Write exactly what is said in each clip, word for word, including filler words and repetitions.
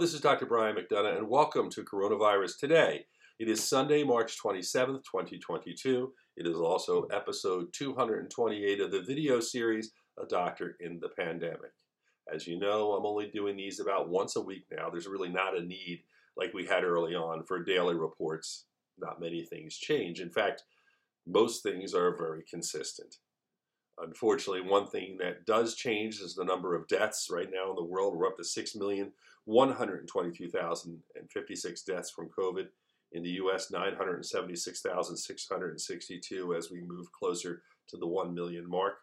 This is Doctor Brian McDonough, and welcome to Coronavirus Today. It is Sunday, March twenty-seventh, twenty twenty-two. It is also episode two hundred twenty-eight of the video series, A Doctor in the Pandemic. As you know, I'm only doing these about once a week now. There's really not a need, like we had early on, for daily reports. Not many things change. In fact, most things are very consistent. Unfortunately, one thing that does change is the number of deaths. Right now in the world, we're up to six million, one hundred twenty-two thousand fifty-six deaths from COVID. In the U S, nine hundred seventy-six thousand, six hundred sixty-two as we move closer to the one million mark.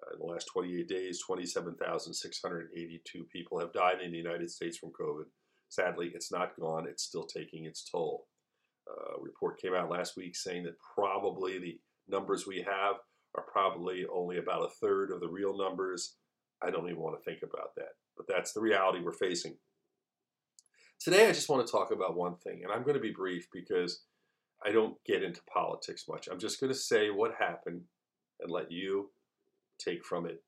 Uh, in the last twenty-eight days, twenty-seven thousand, six hundred eighty-two people have died in the United States from COVID. Sadly, it's not gone. It's still taking its toll. Uh, a report came out last week saying that probably the numbers we have are probably only about a third of the real numbers. I don't even want to think about that, but that's the reality we're facing. Today, I just want to talk about one thing, and I'm going to be brief because I don't get into politics much. I'm just going to say what happened and let you take from it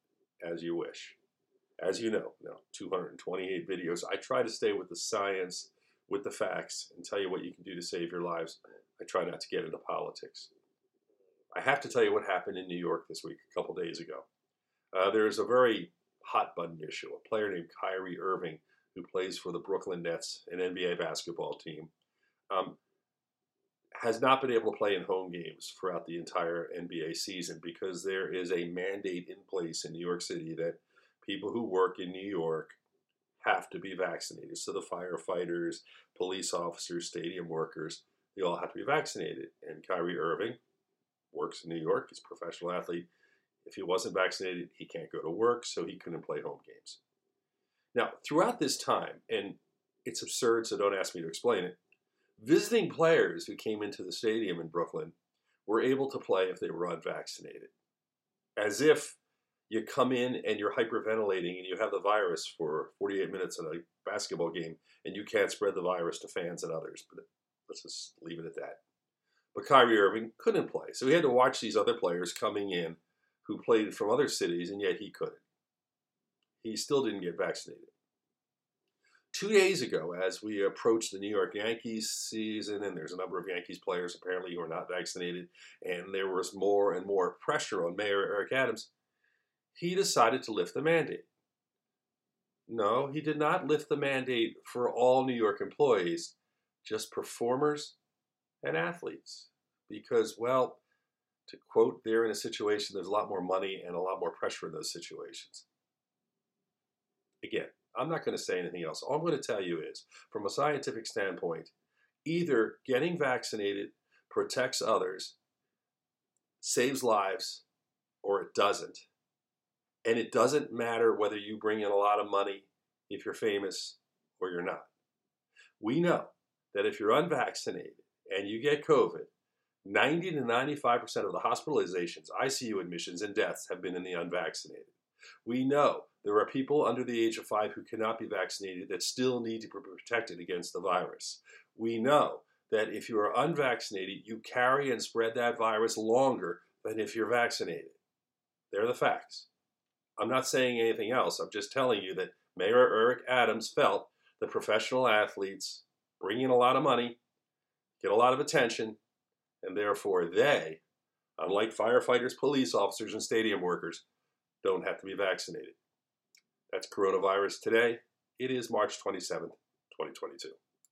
as you wish. As you know, now two hundred twenty-eight videos, I try to stay with the science, with the facts, and tell you what you can do to save your lives. I try not to get into politics. I have to tell you what happened in New York this week, a couple days ago. Uh, there is a very hot button issue. A player named Kyrie Irving, who plays for the Brooklyn Nets, an N B A basketball team, um, has not been able to play in home games throughout the entire N B A season because there is a mandate in place in New York City that people who work in New York have to be vaccinated. So the firefighters, police officers, stadium workers, they all have to be vaccinated. And Kyrie Irving works in New York. He's a professional athlete. If he wasn't vaccinated, he can't go to work, so he couldn't play home games. Now, throughout this time, and it's absurd, so don't ask me to explain it, visiting players who came into the stadium in Brooklyn were able to play if they were unvaccinated. As if you come in and you're hyperventilating and you have the virus for forty-eight minutes in a basketball game and you can't spread the virus to fans and others. But let's just leave it at that. But Kyrie Irving couldn't play. So he had to watch these other players coming in who played from other cities, and yet he couldn't. He still didn't get vaccinated. Two days ago, as we approached the New York Yankees season, and there's a number of Yankees players apparently who are not vaccinated, and there was more and more pressure on Mayor Eric Adams, he decided to lift the mandate. No, he did not lift the mandate for all New York employees, just performers and athletes, because, well, to quote, they're in a situation, there's a lot more money and a lot more pressure in those situations. Again, I'm not going to say anything else. All I'm going to tell you is, from a scientific standpoint, either getting vaccinated protects others, saves lives, or it doesn't. And it doesn't matter whether you bring in a lot of money, if you're famous, or you're not. We know that if you're unvaccinated, and you get COVID, ninety to ninety-five percent of the hospitalizations, I C U admissions, and deaths have been in the unvaccinated. We know there are people under the age of five who cannot be vaccinated that still need to be protected against the virus. We know that if you are unvaccinated, you carry and spread that virus longer than if you're vaccinated. They're the facts. I'm not saying anything else. I'm just telling you that Mayor Eric Adams felt that professional athletes bring in a lot of money, get a lot of attention, and therefore they, unlike firefighters, police officers, and stadium workers, don't have to be vaccinated. That's Coronavirus Today. It is March twenty-seventh, twenty twenty-two.